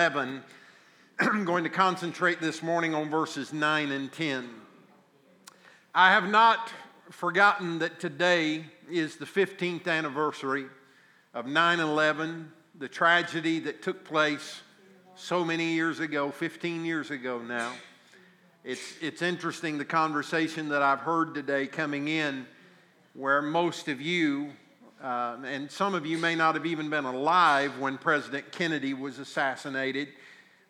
11, I'm going to concentrate this morning on verses 9 and 10. I have not forgotten that today is the 15th anniversary of 9/11, the tragedy that took place so many years ago, 15 years ago now. It's interesting the conversation that I've heard today coming in where most of you and some of you may not have even been alive when President Kennedy was assassinated,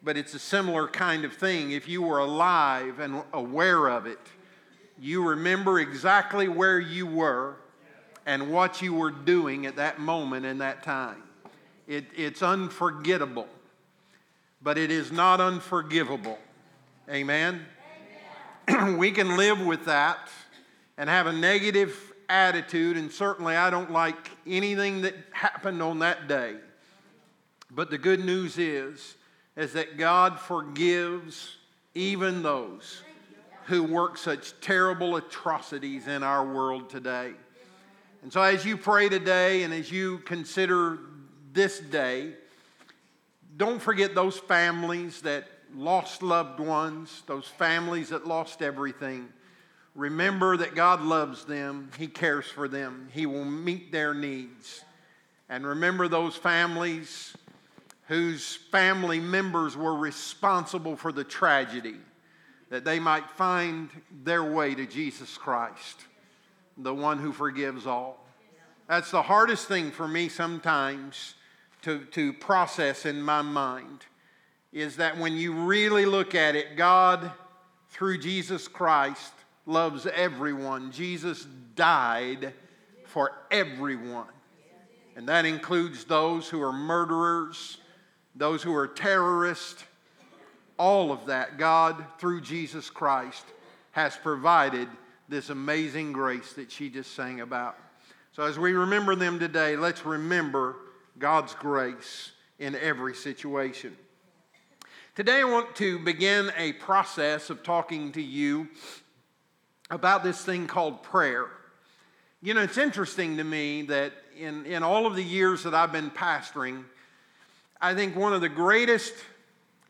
but it's a similar kind of thing. If you were alive and aware of it, you remember exactly where you were and what you were doing at that moment in that time. It's unforgettable, but it is not unforgivable. Amen? Amen. We can live with that and have a negative attitude, and certainly I don't like anything that happened on that day. But the good news is that God forgives even those who work such terrible atrocities in our world today. And so as you pray today and as you consider this day, don't forget those families that lost loved ones, those families that lost everything. Remember that God loves them. He cares for them. He will meet their needs. And remember those families whose family members were responsible for the tragedy, that they might find their way to Jesus Christ, the one who forgives all. That's the hardest thing for me sometimes to process in my mind, is that when you really look at it, God, through Jesus Christ, loves everyone. Jesus died for everyone. And that includes those who are murderers, those who are terrorists, all of that. God, through Jesus Christ, has provided this amazing grace that she just sang about. So as we remember them today, let's remember God's grace in every situation. Today I want to begin a process of talking to you about this thing called prayer. You know, it's interesting to me that in all of the years that I've been pastoring, I think one of the greatest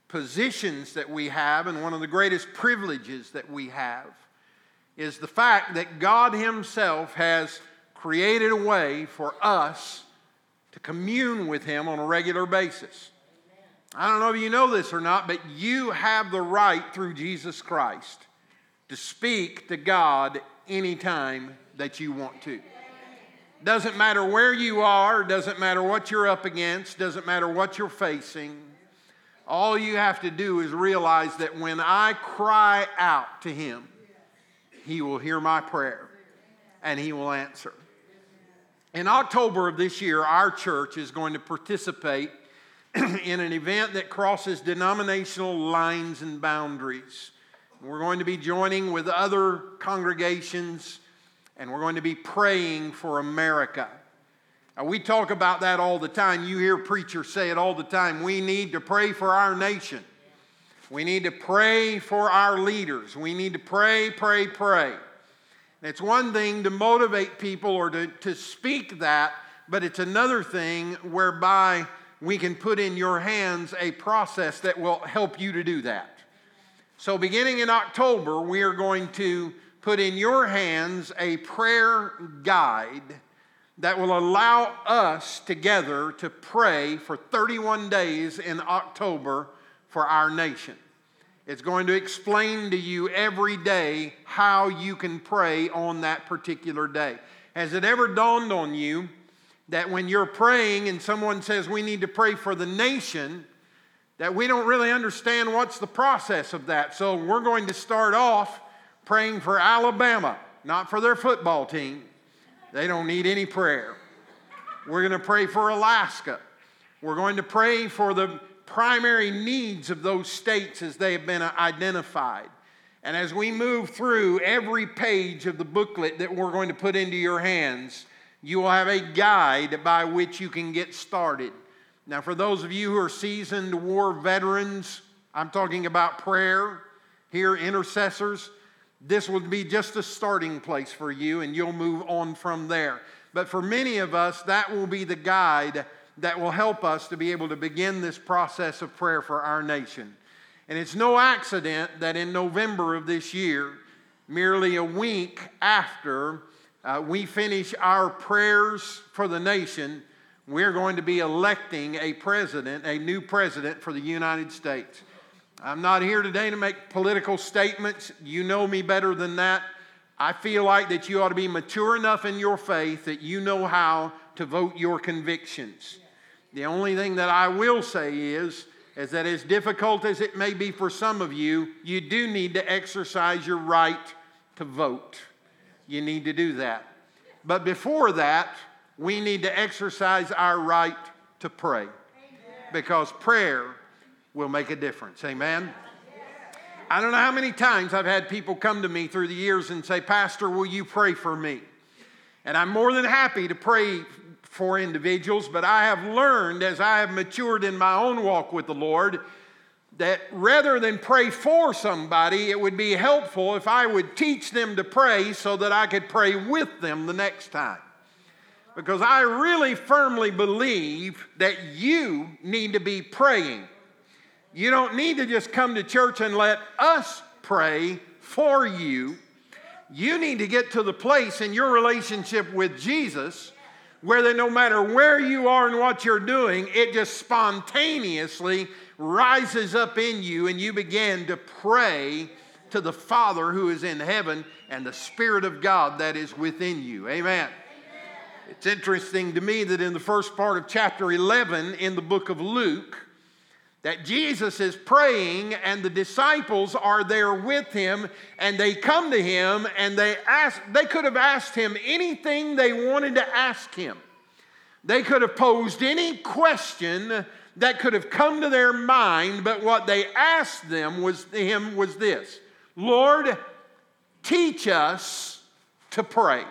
positions that we have and one of the greatest privileges that we have is the fact that God Himself has created a way for us to commune with Him on a regular basis. I don't know if you know this or not, but you have the right through Jesus Christ to speak to God anytime that you want to. Doesn't matter where you are, doesn't matter what you're up against, doesn't matter what you're facing. All you have to do is realize that when I cry out to Him, He will hear my prayer and He will answer. In October of this year, our church is going to participate in an event that crosses denominational lines and boundaries. We're going to be joining with other congregations, and we're going to be praying for America. Now, we talk about that all the time. You hear preachers say it all the time. We need to pray for our nation. We need to pray for our leaders. We need to pray. And it's one thing to motivate people or to speak that, but it's another thing whereby we can put in your hands a process that will help you to do that. So beginning in October, we are going to put in your hands a prayer guide that will allow us together to pray for 31 days in October for our nation. It's going to explain to you every day how you can pray on that particular day. Has it ever dawned on you that when you're praying and someone says we need to pray for the nation, that we don't really understand what's the process of that? So we're going to start off praying for Alabama, not for their football team. They don't need any prayer. We're going to pray for Alaska. We're going to pray for the primary needs of those states as they have been identified. And as we move through every page of the booklet that we're going to put into your hands, you will have a guide by which you can get started. Now, for those of you who are seasoned war veterans, I'm talking about prayer here, intercessors. This would be just a starting place for you, and you'll move on from there. But for many of us, that will be the guide that will help us to be able to begin this process of prayer for our nation. And it's no accident that in November of this year, merely a week after we finish our prayers for the nation, we're going to be electing a president, a new president for the United States. I'm not here today to make political statements. You know me better than that. I feel like that you ought to be mature enough in your faith that you know how to vote your convictions. The only thing that I will say is that as difficult as it may be for some of you, you do need to exercise your right to vote. You need to do that. But before that, we need to exercise our right to pray. Amen. Because prayer will make a difference. Amen? I don't know how many times I've had people come to me through the years and say, "Pastor, will you pray for me?" And I'm more than happy to pray for individuals, but I have learned as I have matured in my own walk with the Lord that rather than pray for somebody, it would be helpful if I would teach them to pray so that I could pray with them the next time. Because I really firmly believe that you need to be praying. You don't need to just come to church and let us pray for you. You need to get to the place in your relationship with Jesus where that no matter where you are and what you're doing, it just spontaneously rises up in you and you begin to pray to the Father who is in heaven and the Spirit of God that is within you. Amen. It's interesting to me that in the first part of chapter 11 in the book of Luke, that Jesus is praying and the disciples are there with him, and they come to him and they could have asked him anything they wanted to ask him. They could have posed any question that could have come to their mind, but what they asked them was this: "Lord, teach us to pray."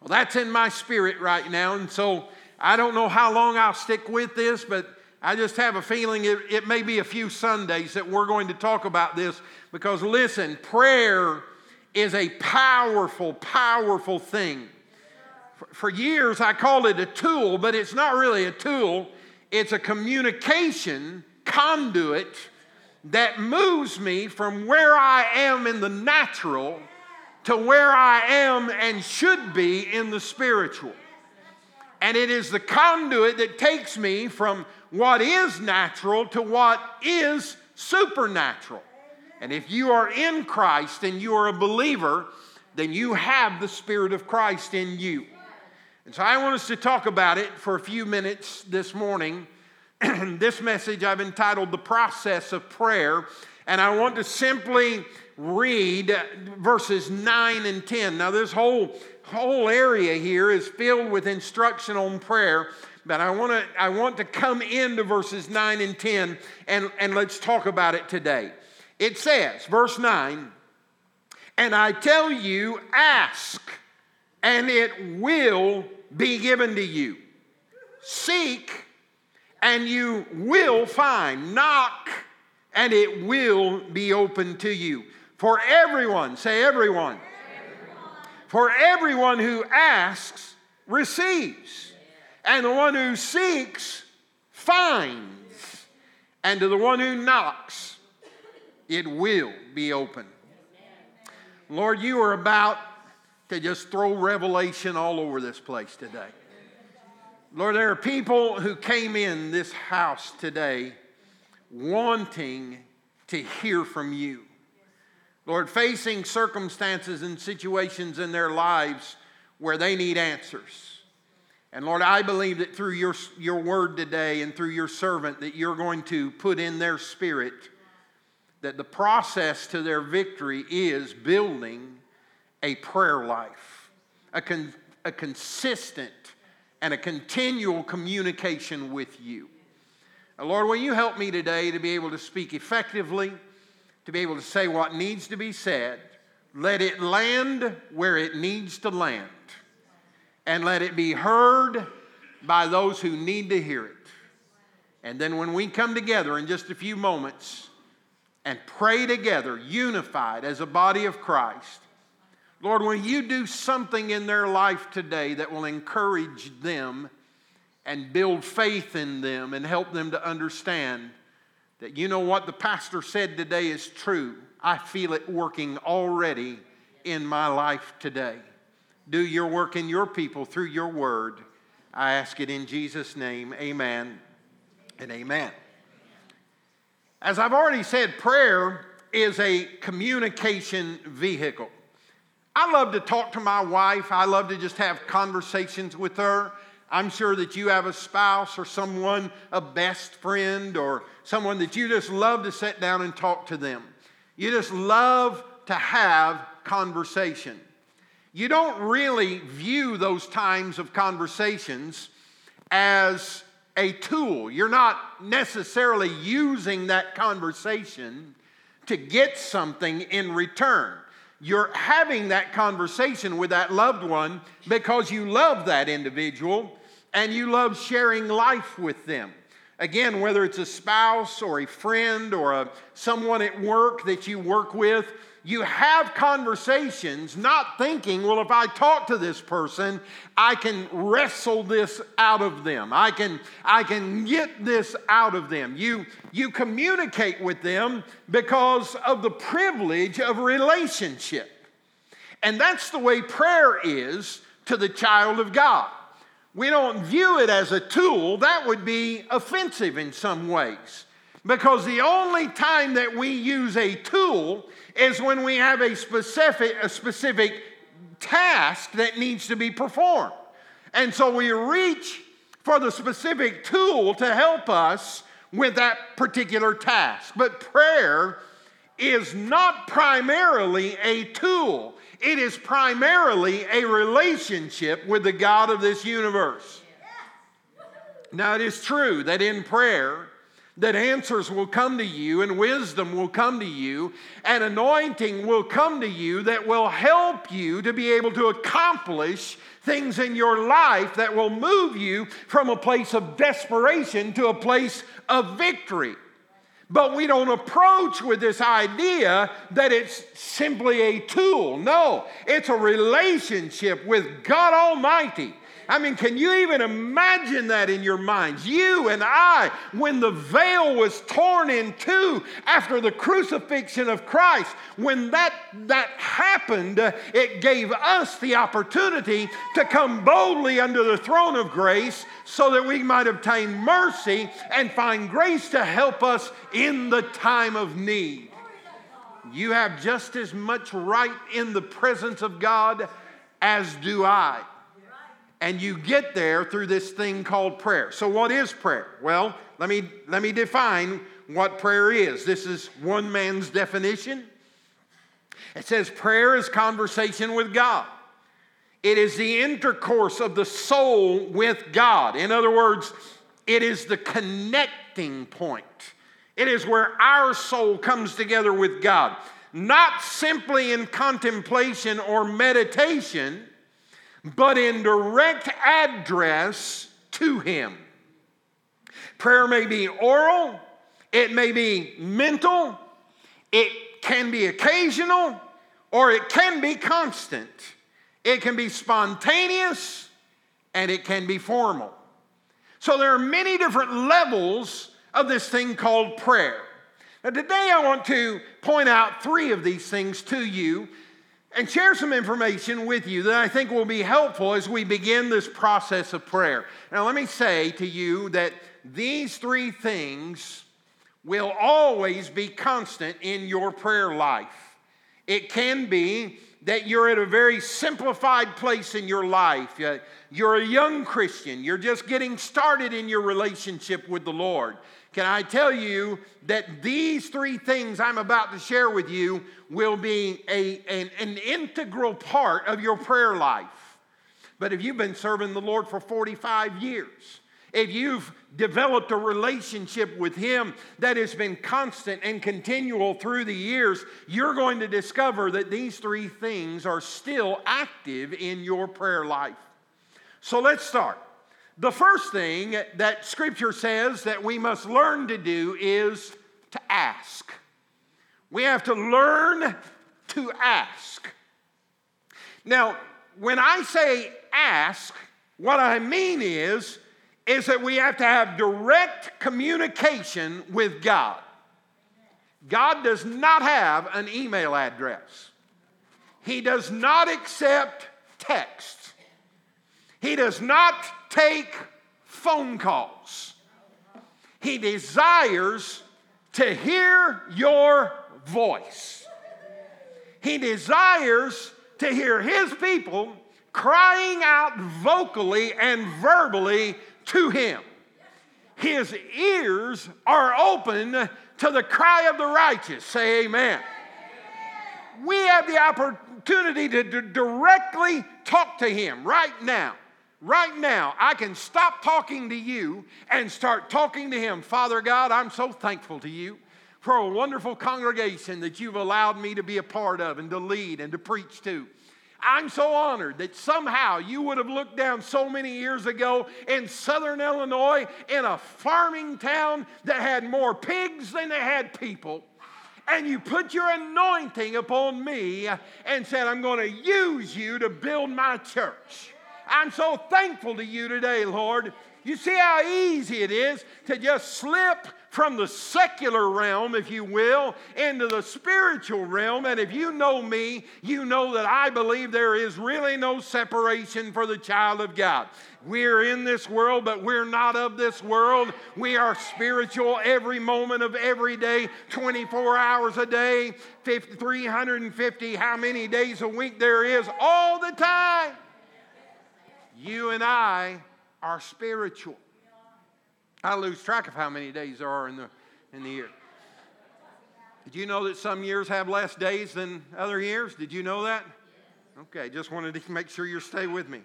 Well, that's in my spirit right now, and so I don't know how long I'll stick with this, but I just have a feeling it may be a few Sundays that we're going to talk about this, because listen, prayer is a powerful, powerful thing. For years I called it a tool, but it's not really a tool. It's a communication conduit that moves me from where I am in the natural to where I am and should be in the spiritual. And it is the conduit that takes me from what is natural to what is supernatural. And if you are in Christ and you are a believer, then you have the Spirit of Christ in you. And so I want us to talk about it for a few minutes this morning. This message I've entitled "The Process of Prayer," and I want to simply read verses 9 and 10. Now, this whole area here is filled with instruction on prayer, but I want to come into verses 9 and 10, and let's talk about it today. It says, verse 9, "And I tell you, ask, and it will be given to you. Seek, and you will find. Knock, and it will be open to you. For everyone," say everyone. "For everyone who asks, receives. And the one who seeks, finds. And to the one who knocks, it will be open." Lord, you are about to just throw revelation all over this place today. Lord, there are people who came in this house today wanting to hear from you. Lord, facing circumstances and situations in their lives where they need answers. And Lord, I believe that through your word today and through your servant that you're going to put in their spirit that the process to their victory is building a prayer life, a consistent and a continual communication with you. Now, Lord, will you help me today to be able to speak effectively, to be able to say what needs to be said, let it land where it needs to land, and let it be heard by those who need to hear it. And then when we come together in just a few moments and pray together, unified as a body of Christ, Lord, will you do something in their life today that will encourage them and build faith in them and help them to understand that, you know what the pastor said today is true. I feel it working already in my life today. Do your work in your people through your word. I ask it in Jesus' name. Amen and amen. As I've already said, prayer is a communication vehicle. I love to talk to my wife. I love to just have conversations with her. I'm sure that you have a spouse or someone, a best friend or someone that you just love to sit down and talk to them. You just love to have conversation. You don't really view those times of conversations as a tool. You're not necessarily using that conversation to get something in return. You're having that conversation with that loved one because you love that individual and you love sharing life with them. Again, whether it's a spouse or a friend or someone at work that you work with, you have conversations not thinking, well, if I talk to this person, I can wrestle this out of them. I can get this out of them. You communicate with them because of the privilege of relationship. And that's the way prayer is to the child of God. We don't view it as a tool. That would be offensive in some ways. Because the only time that we use a tool is when we have a specific task that needs to be performed. And so we reach for the specific tool to help us with that particular task. But prayer is not primarily a tool. It is primarily a relationship with the God of this universe. Now it is true that in prayer, that answers will come to you and wisdom will come to you and anointing will come to you that will help you to be able to accomplish things in your life that will move you from a place of desperation to a place of victory. But we don't approach with this idea that it's simply a tool. No, it's a relationship with God Almighty. I mean, can you even imagine that in your minds? You and I, when the veil was torn in two after the crucifixion of Christ, when that happened, it gave us the opportunity to come boldly under the throne of grace so that we might obtain mercy and find grace to help us in the time of need. You have just as much right in the presence of God as do I. And you get there through this thing called prayer. So what is prayer? Well, let me define what prayer is. This is one man's definition. It says prayer is conversation with God. It is the intercourse of the soul with God. In other words, it is the connecting point. It is where our soul comes together with God. Not simply in contemplation or meditation, but in direct address to Him. Prayer may be oral, it may be mental, it can be occasional, or it can be constant. It can be spontaneous, and it can be formal. So there are many different levels of this thing called prayer. Now today I want to point out three of these things to you and share some information with you that I think will be helpful as we begin this process of prayer. Now, let me say to you that these three things will always be constant in your prayer life. It can be that you're at a very simplified place in your life. You're a young Christian. You're just getting started in your relationship with the Lord. Can I tell you that these three things I'm about to share with you will be an integral part of your prayer life. But if you've been serving the Lord for 45 years, if you've developed a relationship with Him that has been constant and continual through the years, you're going to discover that these three things are still active in your prayer life. So let's start. The first thing that Scripture says that we must learn to do is to ask. We have to learn to ask. Now, when I say ask, what I mean is is that we have to have direct communication with God. God does not have an email address. He does not accept texts. He does not take phone calls. He desires to hear your voice. He desires to hear his people crying out vocally and verbally to him. His ears are open to the cry of the righteous. Say amen. We have the opportunity to directly talk to him right now. Right now, I can stop talking to you and start talking to him. Father God, I'm so thankful to you for a wonderful congregation that you've allowed me to be a part of and to lead and to preach to. I'm so honored that somehow you would have looked down so many years ago in southern Illinois in a farming town that had more pigs than they had people. And you put your anointing upon me and said, I'm going to use you to build my church. I'm so thankful to you today, Lord. You see how easy it is to just slip from the secular realm, if you will, into the spiritual realm. And if you know me, you know that I believe there is really no separation for the child of God. We're in this world, but we're not of this world. We are spiritual every moment of every day, 24 hours a day, 350, how many days a week there is, all the time. You and I are spiritual. I lose track of how many days there are in the year. Did you know that some years have less days than other years? Did you know that? Okay, just wanted to make sure you stay with me.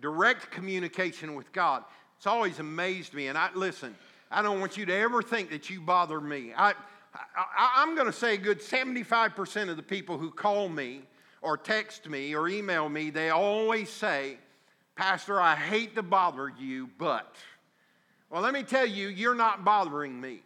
Direct communication with God. It's always amazed me. And I don't want you to ever think that you bother me. I'm going to say a good 75% of the people who call me or text me or email me, they always say, Pastor, I hate to bother you, but... Well, let me tell you, you're not bothering me.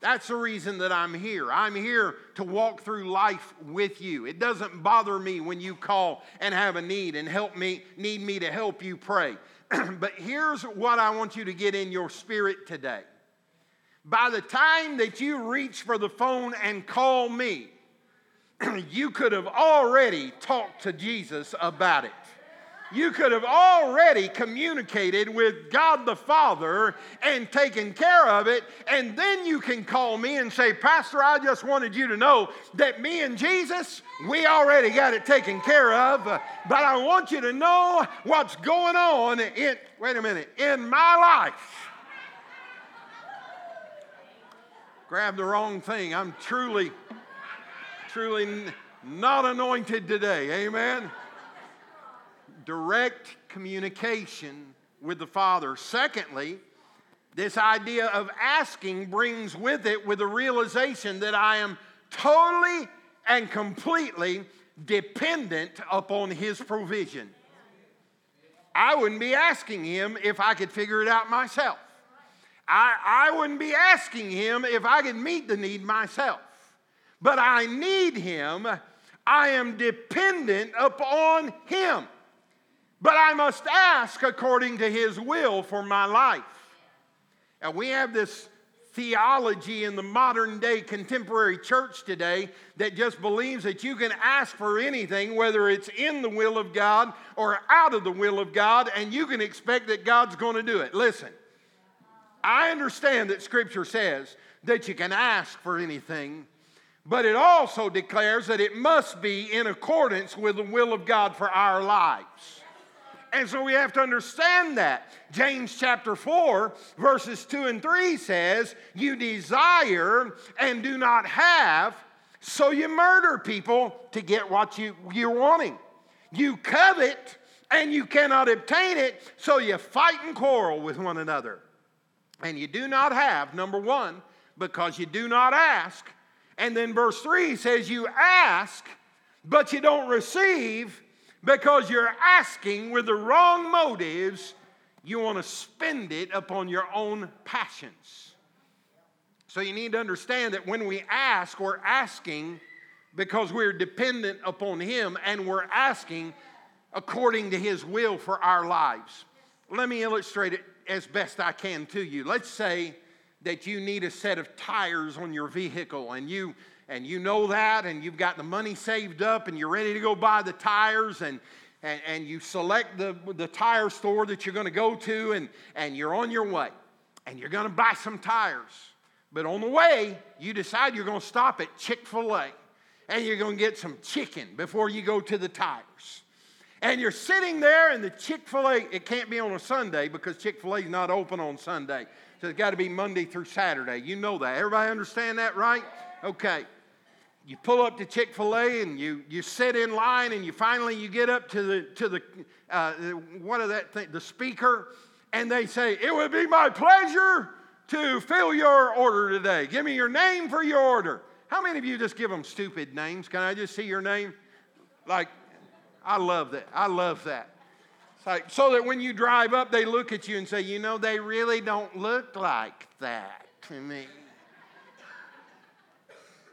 That's the reason that I'm here. I'm here to walk through life with you. It doesn't bother me when you call and have a need and need me to help you pray. But here's what I want you to get in your spirit today. By the time that you reach for the phone and call me, you could have already talked to Jesus about it. You could have already communicated with God the Father and taken care of it, and then you can call me and say, Pastor, I just wanted you to know that me and Jesus, we already got it taken care of, but I want you to know what's going on in my life. Grab the wrong thing. I'm truly not anointed today. Amen. Direct communication with the Father. Secondly, this idea of asking brings with it the realization that I am totally and completely dependent upon his provision. I wouldn't be asking him if I could figure it out myself. I wouldn't be asking him if I could meet the need myself. But I need him. I am dependent upon him. But I must ask according to his will for my life. And we have this theology in the modern day contemporary church today that just believes that you can ask for anything, whether it's in the will of God or out of the will of God, and you can expect that God's going to do it. Listen, I understand that Scripture says that you can ask for anything, but it also declares that it must be in accordance with the will of God for our lives. And so we have to understand that. James chapter 4, verses 2 and 3 says, you desire and do not have, so you murder people to get what you're wanting. You covet and you cannot obtain it, so you fight and quarrel with one another. And you do not have, number one, because you do not ask. And then verse 3 says, you ask, but you don't receive, because you're asking with the wrong motives. You want to spend it upon your own passions. So you need to understand that when we ask, we're asking because we're dependent upon him, and we're asking according to his will for our lives. Let me illustrate it as best I can to you. Let's say that you need a set of tires on your vehicle, and you know that, and you've got the money saved up, and you're ready to go buy the tires, and you select the tire store that you're going to go to, and you're on your way, and you're going to buy some tires. But on the way, you decide you're going to stop at Chick-fil-A, and you're going to get some chicken before you go to the tires. And you're sitting there, and the Chick-fil-A, it can't be on a Sunday because Chick-fil-A is not open on Sunday. So it's got to be Monday through Saturday. You know that. Everybody understand that, right? Okay. You pull up to Chick-fil-A, and you sit in line, and you finally get up to the speaker, and they say, "It would be my pleasure to fill your order today. Give me your name for your order." How many of you just give them stupid names? Can I just see your name? Like, I love that. I love that. It's like, so that when you drive up, they look at you and say, "You know, they really don't look like that to me."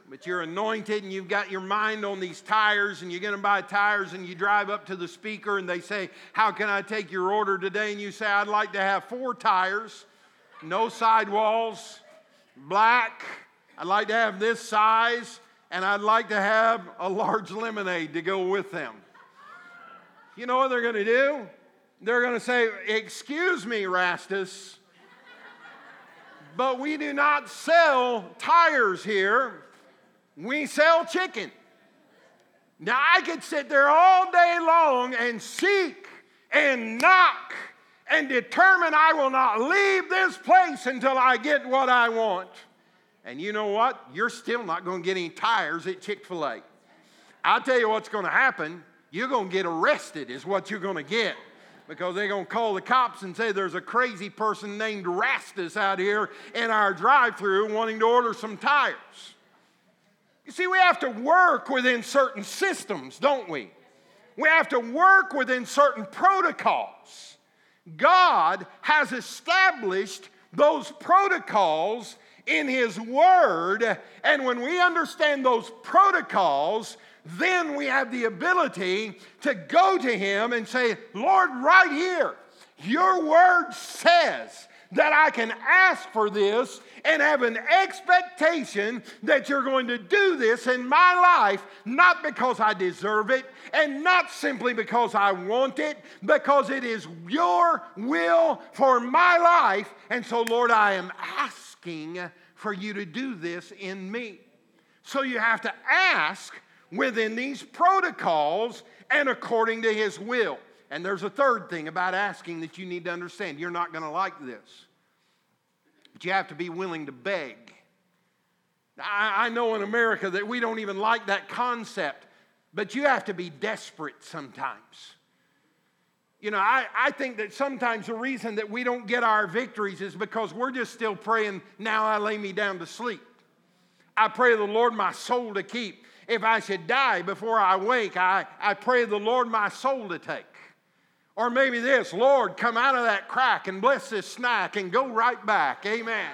But you're anointed, and you've got your mind on these tires, and you're going to buy tires, and you drive up to the speaker, and they say, "How can I take your order today?" And you say, "I'd like to have 4 tires, no sidewalls, black. I'd like to have this size, and I'd like to have a large lemonade to go with them." You know what they're going to do? They're going to say, "Excuse me, Rastus, but we do not sell tires here. We sell chicken." Now, I could sit there all day long and seek and knock and determine I will not leave this place until I get what I want. And you know what? You're still not going to get any tires at Chick-fil-A. I'll tell you what's going to happen. You're going to get arrested is what you're going to get, because they're going to call the cops and say there's a crazy person named Rastus out here in our drive-thru wanting to order some tires. You see, we have to work within certain systems, don't we? We have to work within certain protocols. God has established those protocols in His Word, and when we understand those protocols, then we have the ability to go to Him and say, "Lord, right here, your Word says that I can ask for this and have an expectation that you're going to do this in my life, not because I deserve it and not simply because I want it, because it is your will for my life. And so, Lord, I am asking for you to do this in me." So you have to ask within these protocols and according to His will. And there's a third thing about asking that you need to understand. You're not going to like this, but you have to be willing to beg. I know in America that we don't even like that concept, but you have to be desperate sometimes. You know, I think that sometimes the reason that we don't get our victories is because we're just still praying, "Now I lay me down to sleep. I pray the Lord my soul to keep. If I should die before I wake, I pray the Lord my soul to take." Or maybe this, "Lord, come out of that crack and bless this snack and go right back. Amen."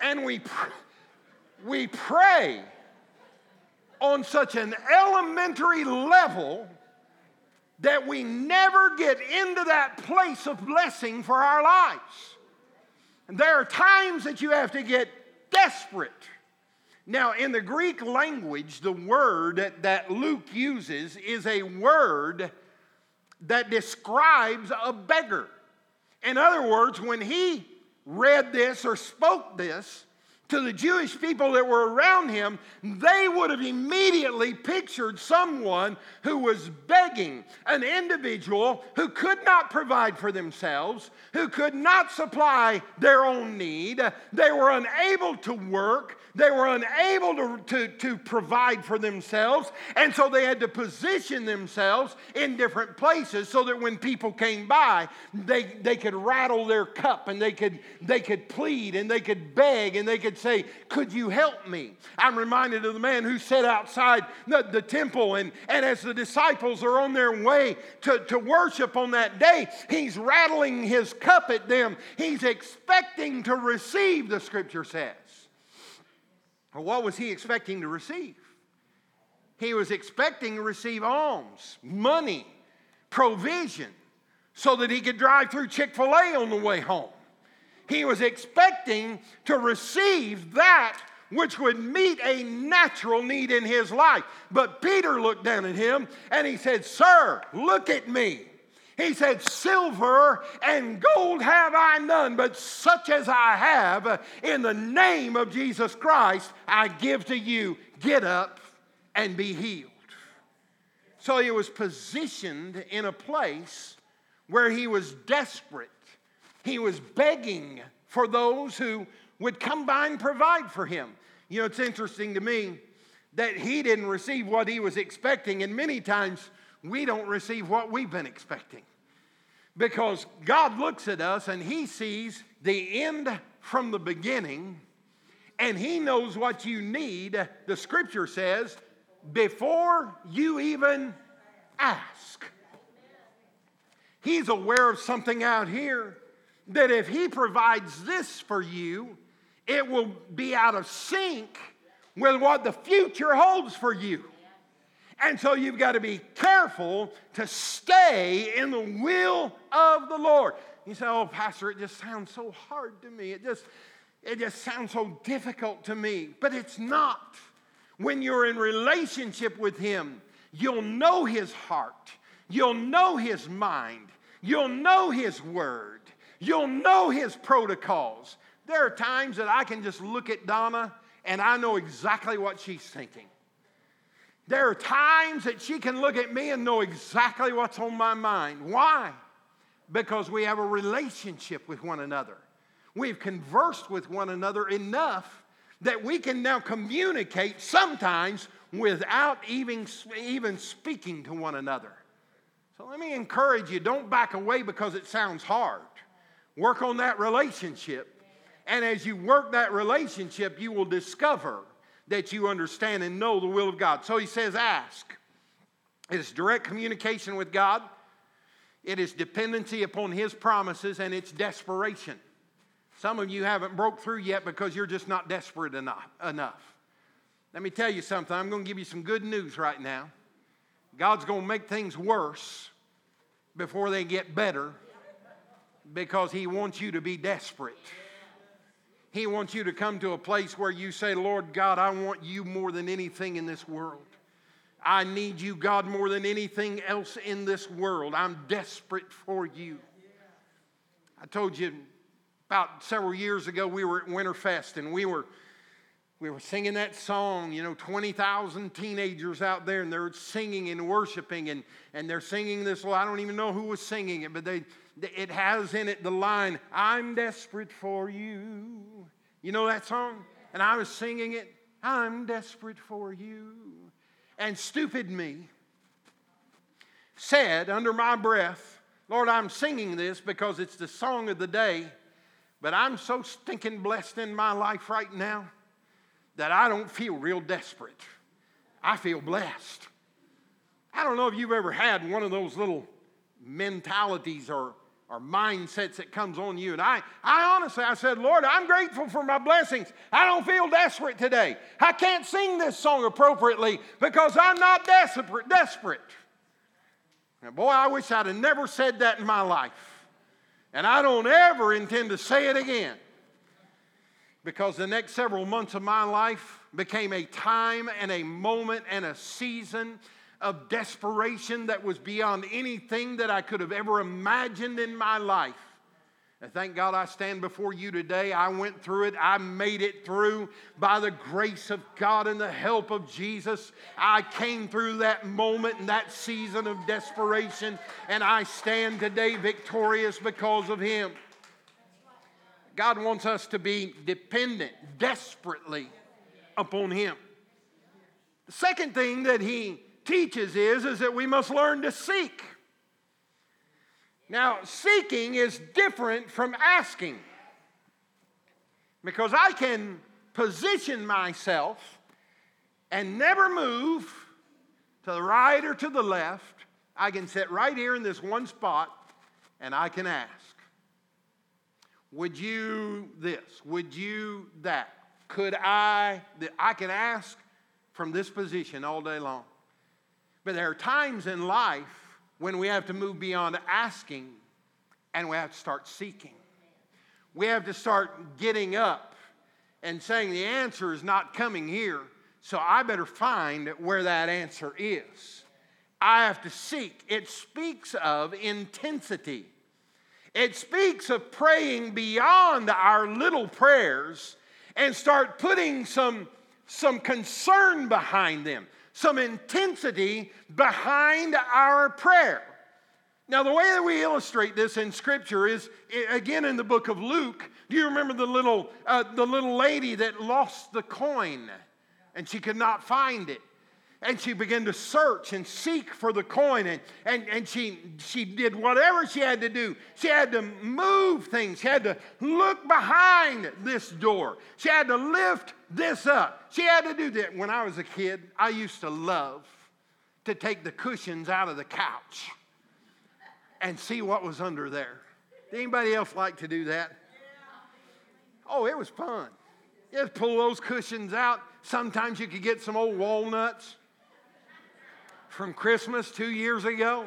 And we pray on such an elementary level that we never get into that place of blessing for our lives. And there are times that you have to get desperate. Now, in the Greek language, the word that Luke uses is a word that describes a beggar. In other words, when he read this or spoke this to the Jewish people that were around him, they would have immediately pictured someone who was begging, an individual who could not provide for themselves, who could not supply their own need. They were unable to work. They were unable to provide for themselves, and so they had to position themselves in different places so that when people came by, they could rattle their cup, and they could plead, and they could beg, and they could say, "Could you help me?" I'm reminded of the man who sat outside the temple, and as the disciples are on their way to worship on that day, he's rattling his cup at them. He's expecting to receive, the Scripture says. Well, what was he expecting to receive? He was expecting to receive alms, money, provision, so that he could drive through Chick-fil-A on the way home. He was expecting to receive that which would meet a natural need in his life. But Peter looked down at him and he said, "Sir, look at me." He said, "Silver and gold have I none, but such as I have in the name of Jesus Christ, I give to you. Get up and be healed." So he was positioned in a place where he was desperate. He was begging for those who would come by and provide for him. You know, it's interesting to me that he didn't receive what he was expecting, and many times we don't receive what we've been expecting, because God looks at us and he sees the end from the beginning, and he knows what you need. The scripture says, before you even ask. He's aware of something out here that if he provides this for you, it will be out of sync with what the future holds for you. And so you've got to be careful to stay in the will of the Lord. You say, "Oh, Pastor, it just sounds so hard to me. It just sounds so difficult to me." But it's not. When you're in relationship with him, you'll know his heart. You'll know his mind. You'll know his word. You'll know his protocols. There are times that I can just look at Donna and I know exactly what she's thinking. There are times that she can look at me and know exactly what's on my mind. Why? Because we have a relationship with one another. We've conversed with one another enough that we can now communicate sometimes without even speaking to one another. So let me encourage you, don't back away because it sounds hard. Work on that relationship. And as you work that relationship, you will discover that you understand and know the will of God. So he says, ask. It is direct communication with God. It is dependency upon his promises, and it's desperation. Some of you haven't broke through yet because you're just not desperate enough. Let me tell you something. I'm going to give you some good news right now. God's going to make things worse before they get better, because he wants you to be desperate. He wants you to come to a place where you say, "Lord God, I want you more than anything in this world. I need you, God, more than anything else in this world. I'm desperate for you." I told you about several years ago, we were at Winterfest, and we were singing that song, you know, 20,000 teenagers out there, and they're singing and worshiping, and they're singing this, I don't even know who was singing it, but it has in it the line, "I'm desperate for you." You know that song? And I was singing it, "I'm desperate for you." And stupid me said under my breath, "Lord, I'm singing this because it's the song of the day, but I'm so stinking blessed in my life right now that I don't feel real desperate. I feel blessed." I don't know if you've ever had one of those little mentalities or mindsets that comes on you. And I honestly, I said, "Lord, I'm grateful for my blessings. I don't feel desperate today. I can't sing this song appropriately because I'm not desperate. Now, boy, I wish I'd have never said that in my life. And I don't ever intend to say it again. Because the next several months of my life became a time and a moment and a season of desperation that was beyond anything that I could have ever imagined in my life. And thank God I stand before you today. I went through it. I made it through by the grace of God and the help of Jesus. I came through that moment and that season of desperation, and I stand today victorious because of him. God wants us to be dependent desperately upon him. The second thing that he teaches is that we must learn to seek. Now, seeking is different from asking, because I can position myself and never move to the right or to the left. I can sit right here in this one spot and I can ask. Would you this? Would you that? Could I? I can ask from this position all day long. But there are times in life when we have to move beyond asking and we have to start seeking. We have to start getting up and saying the answer is not coming here, so I better find where that answer is. I have to seek. It speaks of intensity. It speaks of praying beyond our little prayers and start putting some concern behind them, some intensity behind our prayer. Now, the way that we illustrate this in Scripture is, again, in the book of Luke. Do you remember the little lady that lost the coin and she could not find it? And she began to search and seek for the coin, and she did whatever she had to do. She had to move things. She had to look behind this door. She had to lift this up. She had to do that. When I was a kid, I used to love to take the cushions out of the couch and see what was under there. Did anybody else like to do that? Oh, it was fun. Just pull those cushions out. Sometimes you could get some old walnuts from Christmas 2 years ago.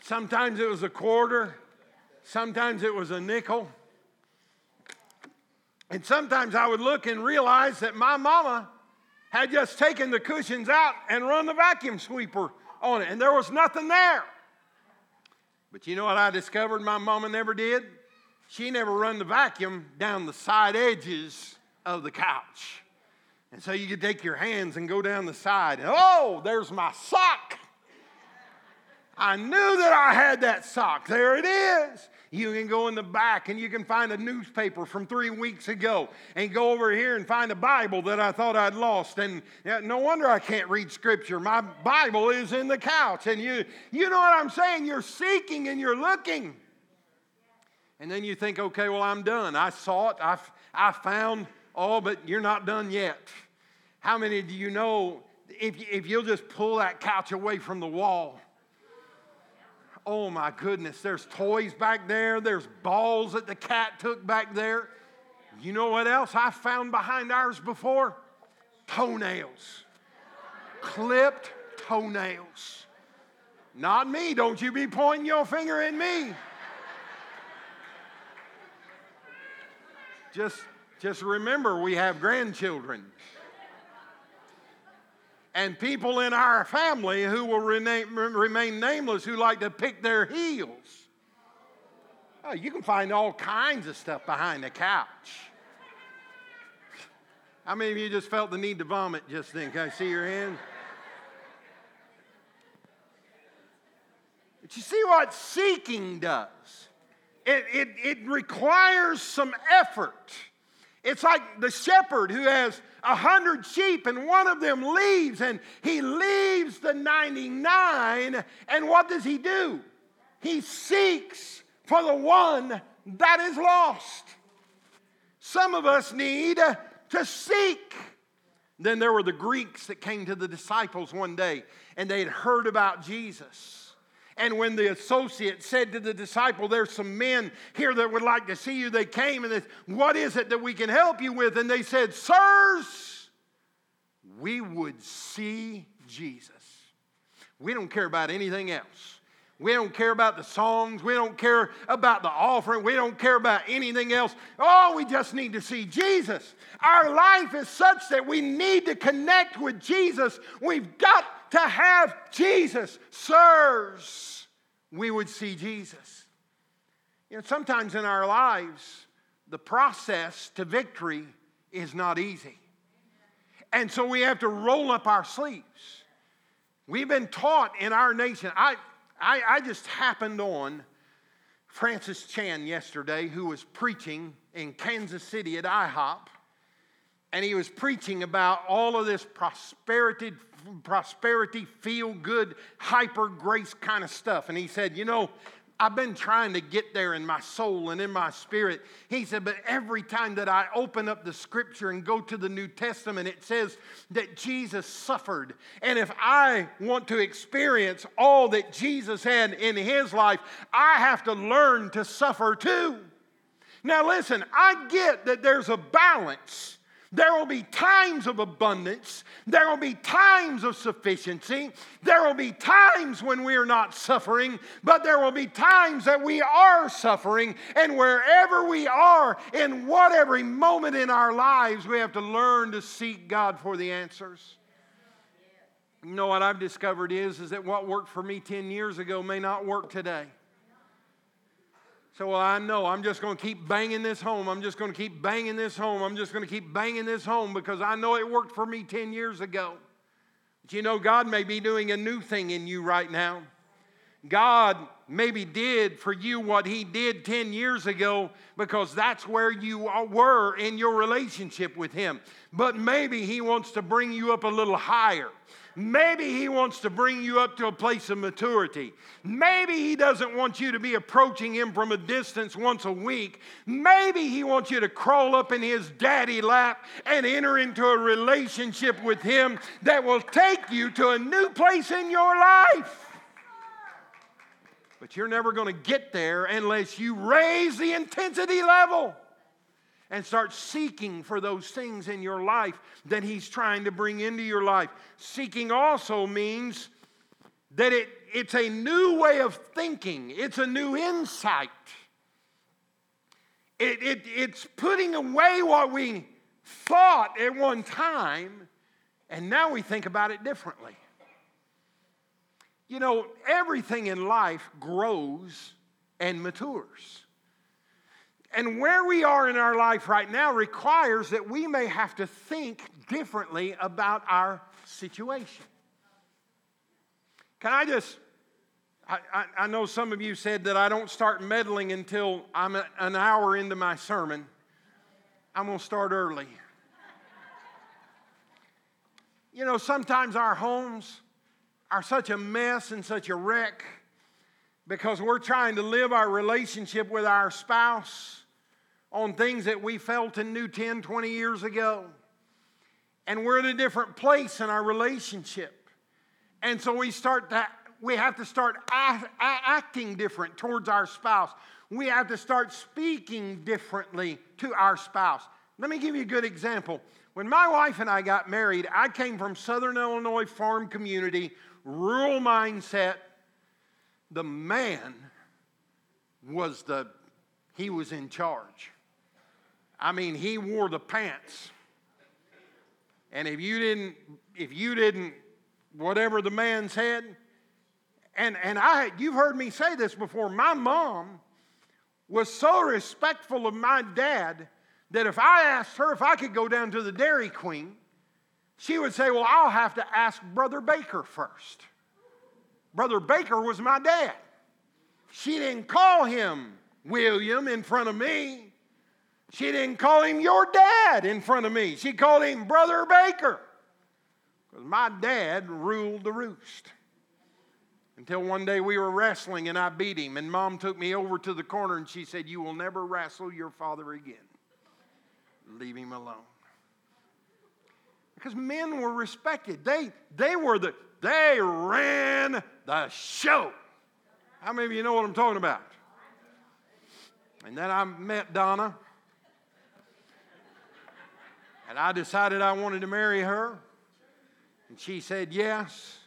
Sometimes it was a quarter. Sometimes it was a nickel. And sometimes I would look and realize that my mama had just taken the cushions out and run the vacuum sweeper on it, and there was nothing there. But you know what I discovered my mama never did? She never run the vacuum down the side edges of the couch. And so you could take your hands and go down the side. And, oh, there's my sock. I knew that I had that sock. There it is. You can go in the back and you can find a newspaper from 3 weeks ago and go over here and find a Bible that I thought I'd lost. And no wonder I can't read Scripture. My Bible is in the couch. And you know what I'm saying? You're seeking and you're looking. And then you think, okay, well, I'm done. I saw it. I found all, but you're not done yet. How many do you know, if you'll just pull that couch away from the wall? Oh, my goodness. There's toys back there. There's balls that the cat took back there. You know what else I found behind ours before? Toenails. Clipped toenails. Not me. Don't you be pointing your finger at me. Just remember, we have grandchildren and people in our family who will remain nameless who like to pick their heels. Oh, you can find all kinds of stuff behind the couch. How many of you just felt the need to vomit just then? Can I see your hand? But you see what seeking does. It requires some effort. It's like the shepherd who has 100 sheep and one of them leaves, and he leaves the 99, and what does he do? He seeks for the one that is lost. Some of us need to seek. Then there were the Greeks that came to the disciples one day, and they had heard about Jesus. And when the associate said to the disciple, there's some men here that would like to see you, they came and they said, what is it that we can help you with? And they said, sirs, we would see Jesus. We don't care about anything else. We don't care about the songs. We don't care about the offering. We don't care about anything else. Oh, we just need to see Jesus. Our life is such that we need to connect with Jesus. We've got to have Jesus. Sirs, we would see Jesus. You know, sometimes in our lives, the process to victory is not easy. And so we have to roll up our sleeves. We've been taught in our nation. I just happened on Francis Chan yesterday, who was preaching in Kansas City at IHOP. And he was preaching about all of this prosperity, feel-good, hyper-grace kind of stuff. And he said, you know, I've been trying to get there in my soul and in my spirit. He said, but every time that I open up the Scripture and go to the New Testament, it says that Jesus suffered. And if I want to experience all that Jesus had in his life, I have to learn to suffer too. Now listen, I get that there's a balance There will be times of abundance. There will be times of sufficiency. There will be times when we are not suffering, but there will be times that we are suffering. And wherever we are, in whatever moment in our lives, we have to learn to seek God for the answers. You know what I've discovered is that what worked for me 10 years ago may not work today. So I know I'm just going to keep banging this home. I'm just going to keep banging this home. I'm just going to keep banging this home because I know it worked for me 10 years ago. But you know, God may be doing a new thing in you right now. God maybe did for you what He did 10 years ago because that's where you were in your relationship with Him. But maybe He wants to bring you up a little higher. Maybe He wants to bring you up to a place of maturity. Maybe He doesn't want you to be approaching Him from a distance once a week. Maybe He wants you to crawl up in His daddy lap and enter into a relationship with Him that will take you to a new place in your life. But you're never going to get there unless you raise the intensity level and start seeking for those things in your life that He's trying to bring into your life. Seeking also means that it's a new way of thinking. It's a new insight. It's putting away what we thought at one time, and now we think about it differently. You know, everything in life grows and matures. And where we are in our life right now requires that we may have to think differently about our situation. Can I just, I know some of you said that I don't start meddling until I'm an hour into my sermon. I'm going to start early. You know, sometimes our homes are such a mess and such a wreck because we're trying to live our relationship with our spouse on things that we felt and knew 10, 20 years ago. And we're at a different place in our relationship. And so we have to start acting different towards our spouse. We have to start speaking differently to our spouse. Let me give you a good example. When my wife and I got married, I came from Southern Illinois farm community, rural mindset. The man was in charge. I mean, he wore the pants. And if you didn't, whatever the man said, and you've heard me say this before, my mom was so respectful of my dad that if I asked her if I could go down to the Dairy Queen, she would say, well, I'll have to ask Brother Baker first. Brother Baker was my dad. She didn't call him William in front of me. She didn't call him your dad in front of me. She called him Brother Baker. Because my dad ruled the roost. Until one day we were wrestling and I beat him. And Mom took me over to the corner and she said, you will never wrestle your father again. Leave him alone. Because men were respected. They ran the show. How many of you know what I'm talking about? And then I met Donna. And I decided I wanted to marry her. And she said yes.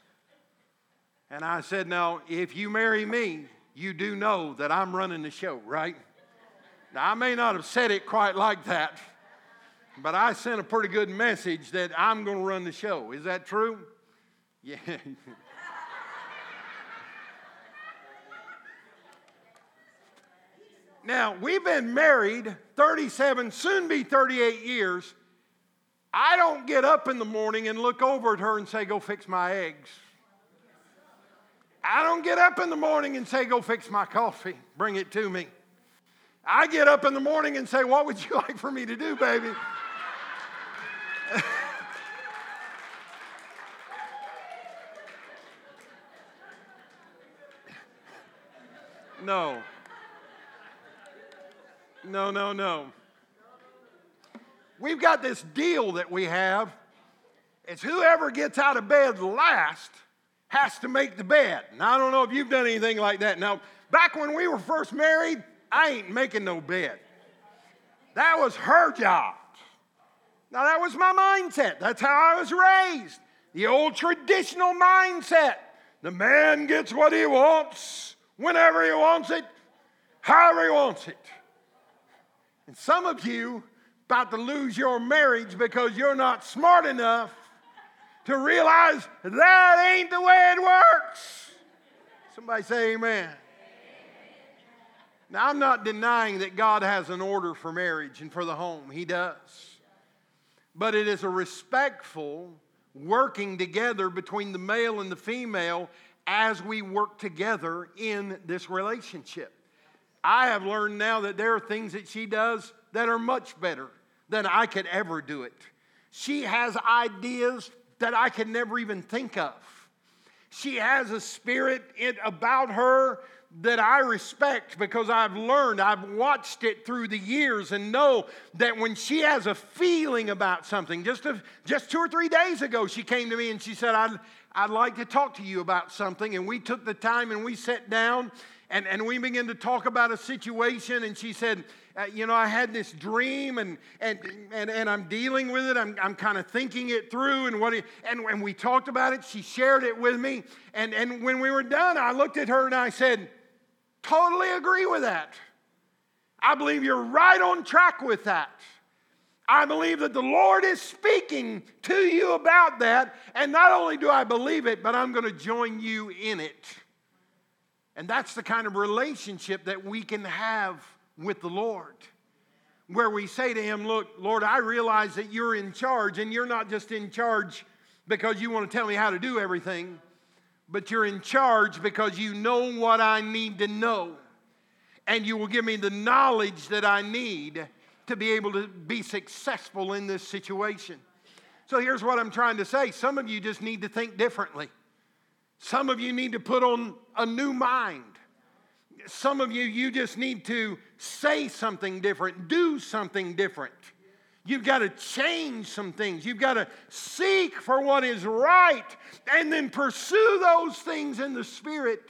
And I said, now, if you marry me, you do know that I'm running the show, right? Now, I may not have said it quite like that, but I sent a pretty good message that I'm going to run the show. Is that true? Yeah. Now, we've been married 37, soon be 38 years. I don't get up in the morning and look over at her and say, go fix my eggs. I don't get up in the morning and say, go fix my coffee. Bring it to me. I get up in the morning and say, what would you like for me to do, baby? No. We've got this deal that we have. It's whoever gets out of bed last has to make the bed. Now, I don't know if you've done anything like that. Now, back when we were first married, I ain't making no bed. That was her job. Now, that was my mindset. That's how I was raised. The old traditional mindset. The man gets what he wants, whenever he wants it, however he wants it. And some of you about to lose your marriage because you're not smart enough to realize that ain't the way it works. Somebody say amen. Amen. Now, I'm not denying that God has an order for marriage and for the home. He does. But it is a respectful working together between the male and the female as we work together in this relationship. I have learned now that there are things that she does that are much better than I could ever do it. She has ideas that I could never even think of. She has a spirit about her that I respect because I've learned, I've watched it through the years and know that when she has a feeling about something, just 2 or 3 days ago, she came to me and she said, I'd like to talk to you about something. And we took the time and we sat down and we began to talk about a situation. And she said, I had this dream and I'm dealing with it. I'm kind of thinking it through and when we talked about it, she shared it with me. And when we were done, I looked at her and I said, totally agree with that. I believe you're right on track with that. I believe that the Lord is speaking to you about that. And not only do I believe it, but I'm going to join you in it. And that's the kind of relationship that we can have with the Lord, where we say to him, look, Lord, I realize that you're in charge, and you're not just in charge because you want to tell me how to do everything, but you're in charge because you know what I need to know, and you will give me the knowledge that I need to be able to be successful in this situation. So here's what I'm trying to say. Some of you just need to think differently. Some of you need to put on a new mind. Some of you, you just need to say something different, do something different. You've got to change some things. You've got to seek for what is right and then pursue those things in the Spirit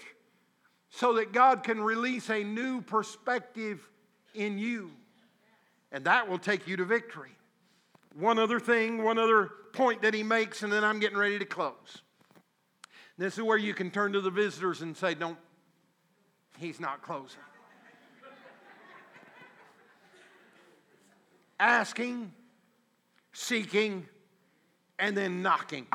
so that God can release a new perspective in you. And that will take you to victory. One other point that he makes, and then I'm getting ready to close. This is where you can turn to the visitors and say, don't. He's not closing. Asking, seeking, and then knocking.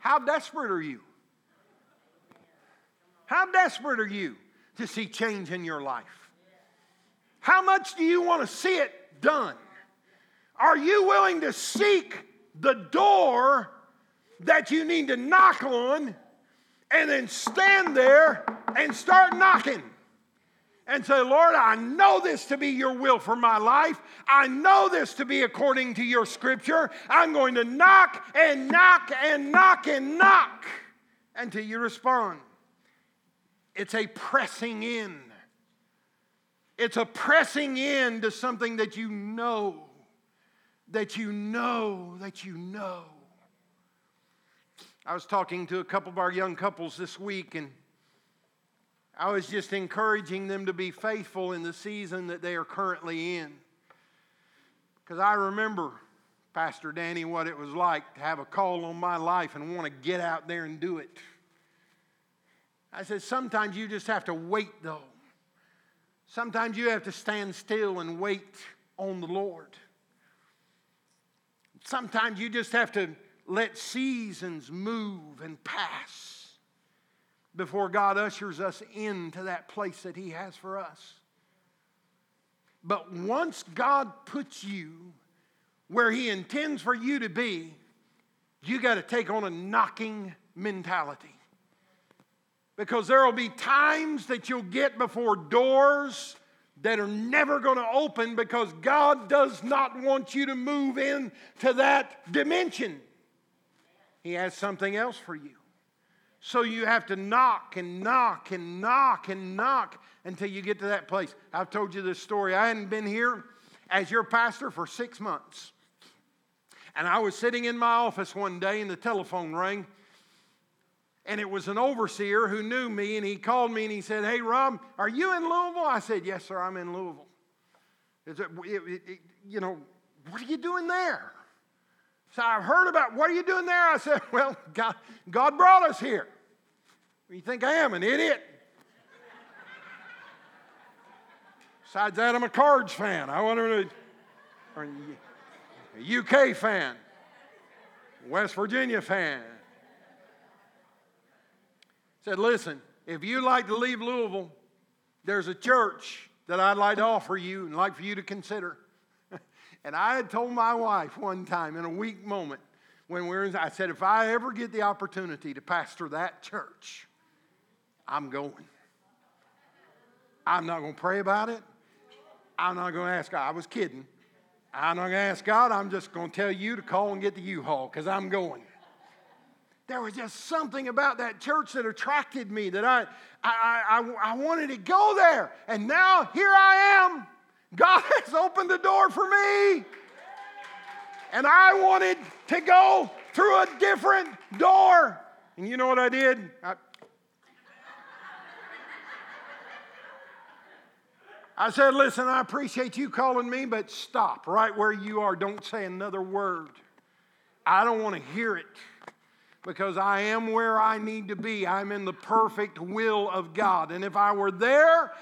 How desperate are you? How desperate are you to see change in your life? How much do you want to see it done? Are you willing to seek the door that you need to knock on and then stand there and start knocking? And say, Lord, I know this to be your will for my life. I know this to be according to your scripture. I'm going to knock and knock and knock and knock until you respond. It's a pressing in. It's a pressing in to something that you know, that you know, that you know. I was talking to a couple of our young couples this week, and I was just encouraging them to be faithful in the season that they are currently in. Because I remember, Pastor Danny, what it was like to have a call on my life and want to get out there and do it. I said, sometimes you just have to wait, though. Sometimes you have to stand still and wait on the Lord. Sometimes you just have to let seasons move and pass before God ushers us into that place that he has for us. But once God puts you where he intends for you to be, you got to take on a knocking mentality. Because there will be times that you'll get before doors that are never going to open because God does not want you to move into that dimension. He has something else for you. So you have to knock and knock and knock and knock. until you get to that place. I've told you this story. I hadn't been here as your pastor for 6 months. And I was sitting in my office one day and the telephone rang. And it was an overseer who knew me, and he called me and he said, "Hey, Rob, are you in Louisville?" I said, "Yes, sir, I'm in Louisville." What are you doing there? So I've heard about, what are you doing there? I said, "Well, God brought us here." You think I am an idiot? Besides that, I'm a Cards fan. I wonder, or a UK fan, West Virginia fan. Said, "Listen, if you'd like to leave Louisville, there's a church that I'd like to offer you and like for you to consider." And I had told my wife one time in a weak moment when I said, "If I ever get the opportunity to pastor that church, I'm going. I'm not going to pray about it. I'm not going to ask God." I was kidding. "I'm not going to ask God. I'm just going to tell you to call and get the U-Haul because I'm going." There was just something about that church that attracted me, that I wanted to go there. And now here I am. God has opened the door for me. And I wanted to go through a different door. And you know what I did? I said, "Listen, I appreciate you calling me, but stop right where you are. Don't say another word. I don't want to hear it. Because I am where I need to be. I'm in the perfect will of God. And if I were there,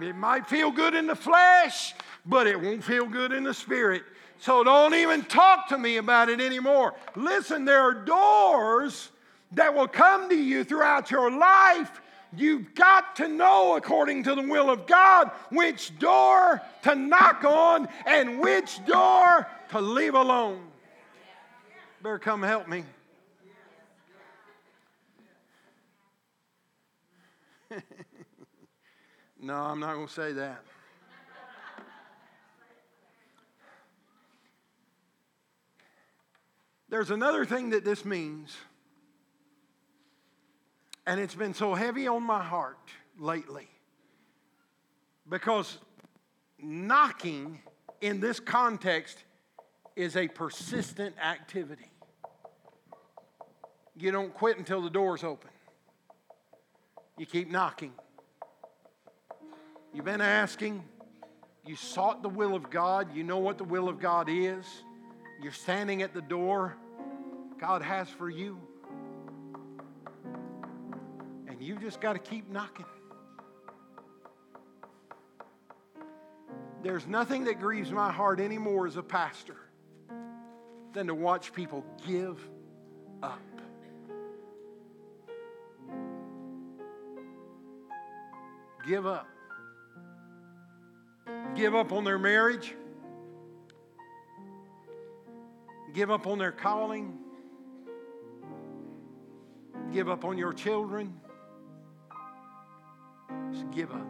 it might feel good in the flesh, but it won't feel good in the spirit. So don't even talk to me about it anymore." Listen, there are doors that will come to you throughout your life. You've got to know, according to the will of God, which door to knock on and which door to leave alone. Better come help me. No, I'm not going to say that. There's another thing that this means, and it's been so heavy on my heart lately, because knocking in this context is a persistent activity. You don't quit until the door's open. You keep knocking. You've been asking. You sought the will of God. You know what the will of God is. You're standing at the door God has for you. And you just got to keep knocking. There's nothing that grieves my heart anymore as a pastor than to watch people give up. Give up. Give up on their marriage. Give up on their calling. Give up on your children. Just give up.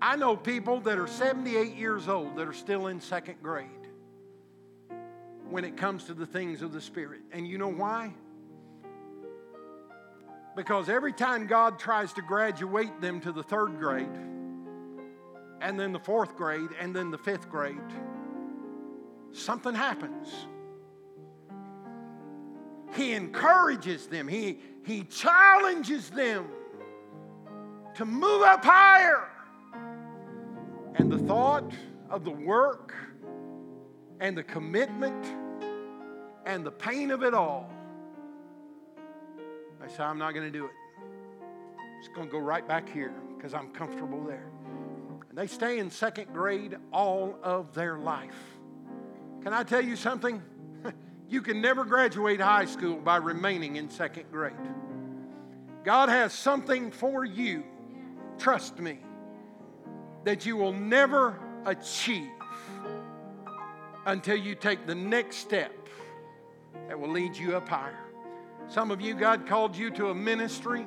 I know people that are 78 years old that are still in second grade when it comes to the things of the Spirit. And you know why? Because every time God tries to graduate them to the third grade, and then the fourth grade, and then the fifth grade, something happens. He encourages them. He challenges them to move up higher. And the thought of the work and the commitment and the pain of it all, I said, "I'm not going to do it. I'm just going to go right back here because I'm comfortable there." And they stay in second grade all of their life. Can I tell you something? You can never graduate high school by remaining in second grade. God has something for you, trust me, that you will never achieve until you take the next step that will lead you up higher. Some of you, God called you to a ministry,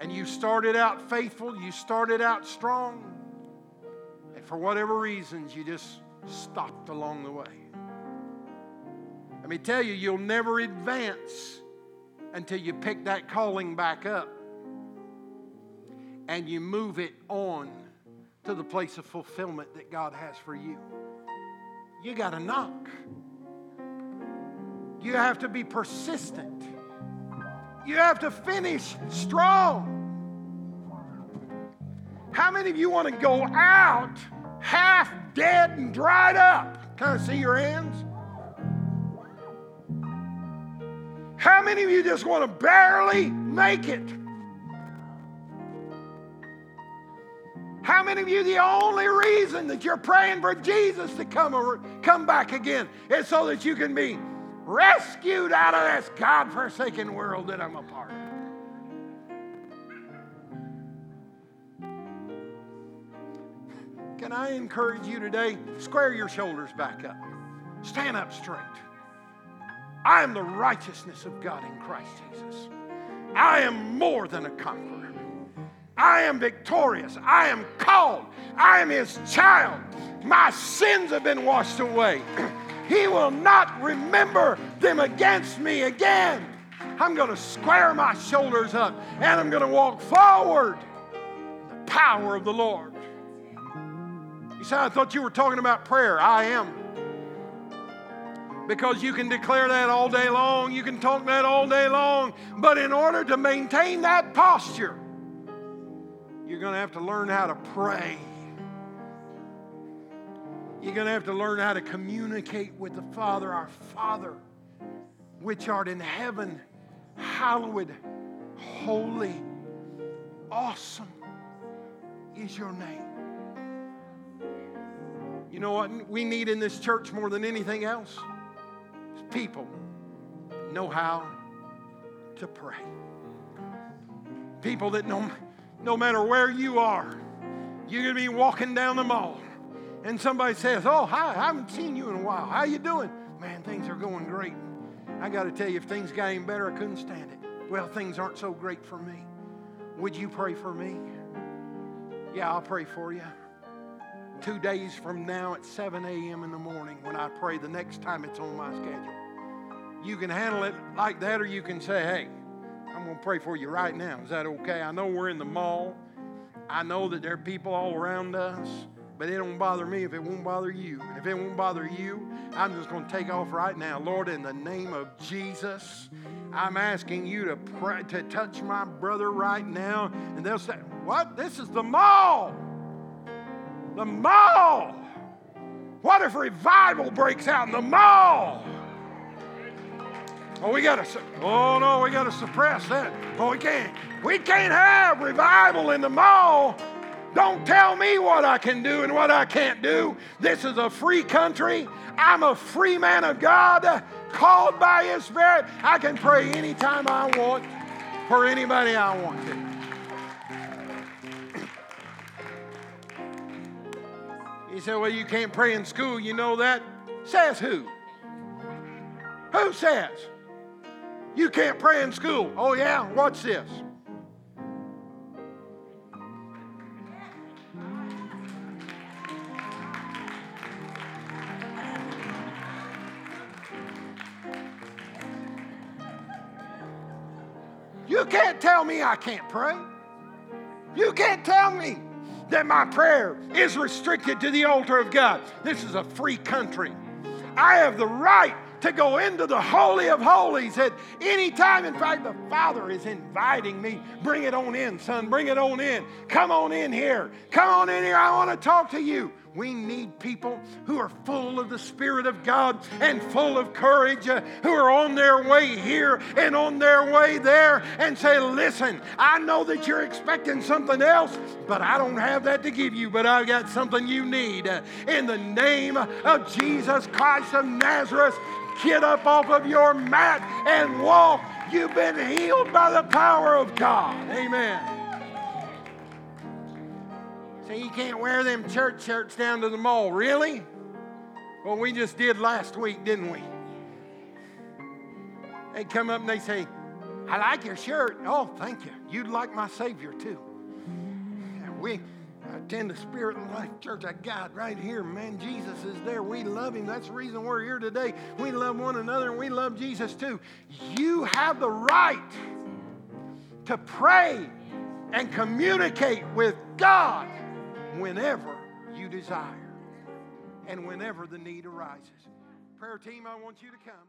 and you started out faithful, you started out strong, and for whatever reasons, you just stopped along the way. Let me tell you, you'll never advance until you pick that calling back up and you move it on to the place of fulfillment that God has for you. You got to knock. You have to be persistent. You have to finish strong. How many of you want to go out half dead and dried up? Can I see your hands? How many of you just want to barely make it? How many of you, the only reason that you're praying for Jesus to come back again is so that you can be rescued out of this God-forsaken world that I'm a part of? Can I encourage you today? Square your shoulders back up. Stand up straight. I am the righteousness of God in Christ Jesus. I am more than a conqueror. I am victorious. I am called. I am His child. My sins have been washed away. He will not remember them against me again. I'm going to square my shoulders up and I'm going to walk forward in the power of the Lord. You said, I thought you were talking about prayer. I am. Because you can declare that all day long. You can talk that all day long. But in order to maintain that posture, you're going to have to learn how to pray. You're going to have to learn how to communicate with the Father. Our Father, which art in heaven, hallowed, holy, awesome is your name. You know what we need in this church more than anything else? Is people that know how to pray. People that know, no matter where you are, you're going to be walking down the mall and somebody says, oh, hi, I haven't seen you in a while. How you doing? Man, things are going great. I got to tell you, if things got any better, I couldn't stand it. Well, things aren't so great for me. Would you pray for me? Yeah, I'll pray for you. 2 days from now at 7 a.m. in the morning when I pray the next time it's on my schedule. You can handle it like that, or you can say, hey, I'm going to pray for you right now. Is that okay? I know we're in the mall. I know that there are people all around us, but it don't bother me if it won't bother you. And if it won't bother you, I'm just going to take off right now. Lord, in the name of Jesus, I'm asking you to pray, to touch my brother right now. And they'll say, what? This is the mall. The mall. What if revival breaks out in the mall? Oh, we gotta suppress that. Oh, we can't. We can't have revival in the mall. Don't tell me what I can do and what I can't do. This is a free country. I'm a free man of God, called by His Spirit. I can pray anytime I want for anybody I want to. You say, well, you can't pray in school. You know that? Says who? Who says you can't pray in school? Oh, yeah? Watch this. You can't tell me I can't pray. You can't tell me that my prayer is restricted to the altar of God. This is a free country. I have the right to go into the Holy of Holies at any time. In fact, the Father is inviting me. Bring it on in, son. Bring it on in. Come on in here. Come on in here. I want to talk to you. We need people who are full of the Spirit of God and full of courage, who are on their way here and on their way there and say, listen, I know that you're expecting something else, but I don't have that to give you, but I've got something you need. In the name of Jesus Christ of Nazareth, get up off of your mat and walk. You've been healed by the power of God. Amen. So you can't wear them church shirts down to the mall. Really? Well, we just did last week, didn't we? They come up and they say, I like your shirt. Oh, thank you. You'd like my Savior too. We, attend a Spirit and Life Church. I got right here, man. Jesus is there. We love him. That's the reason we're here today. We love one another and we love Jesus too. You have the right to pray and communicate with God whenever you desire and whenever the need arises. Prayer team, I want you to come.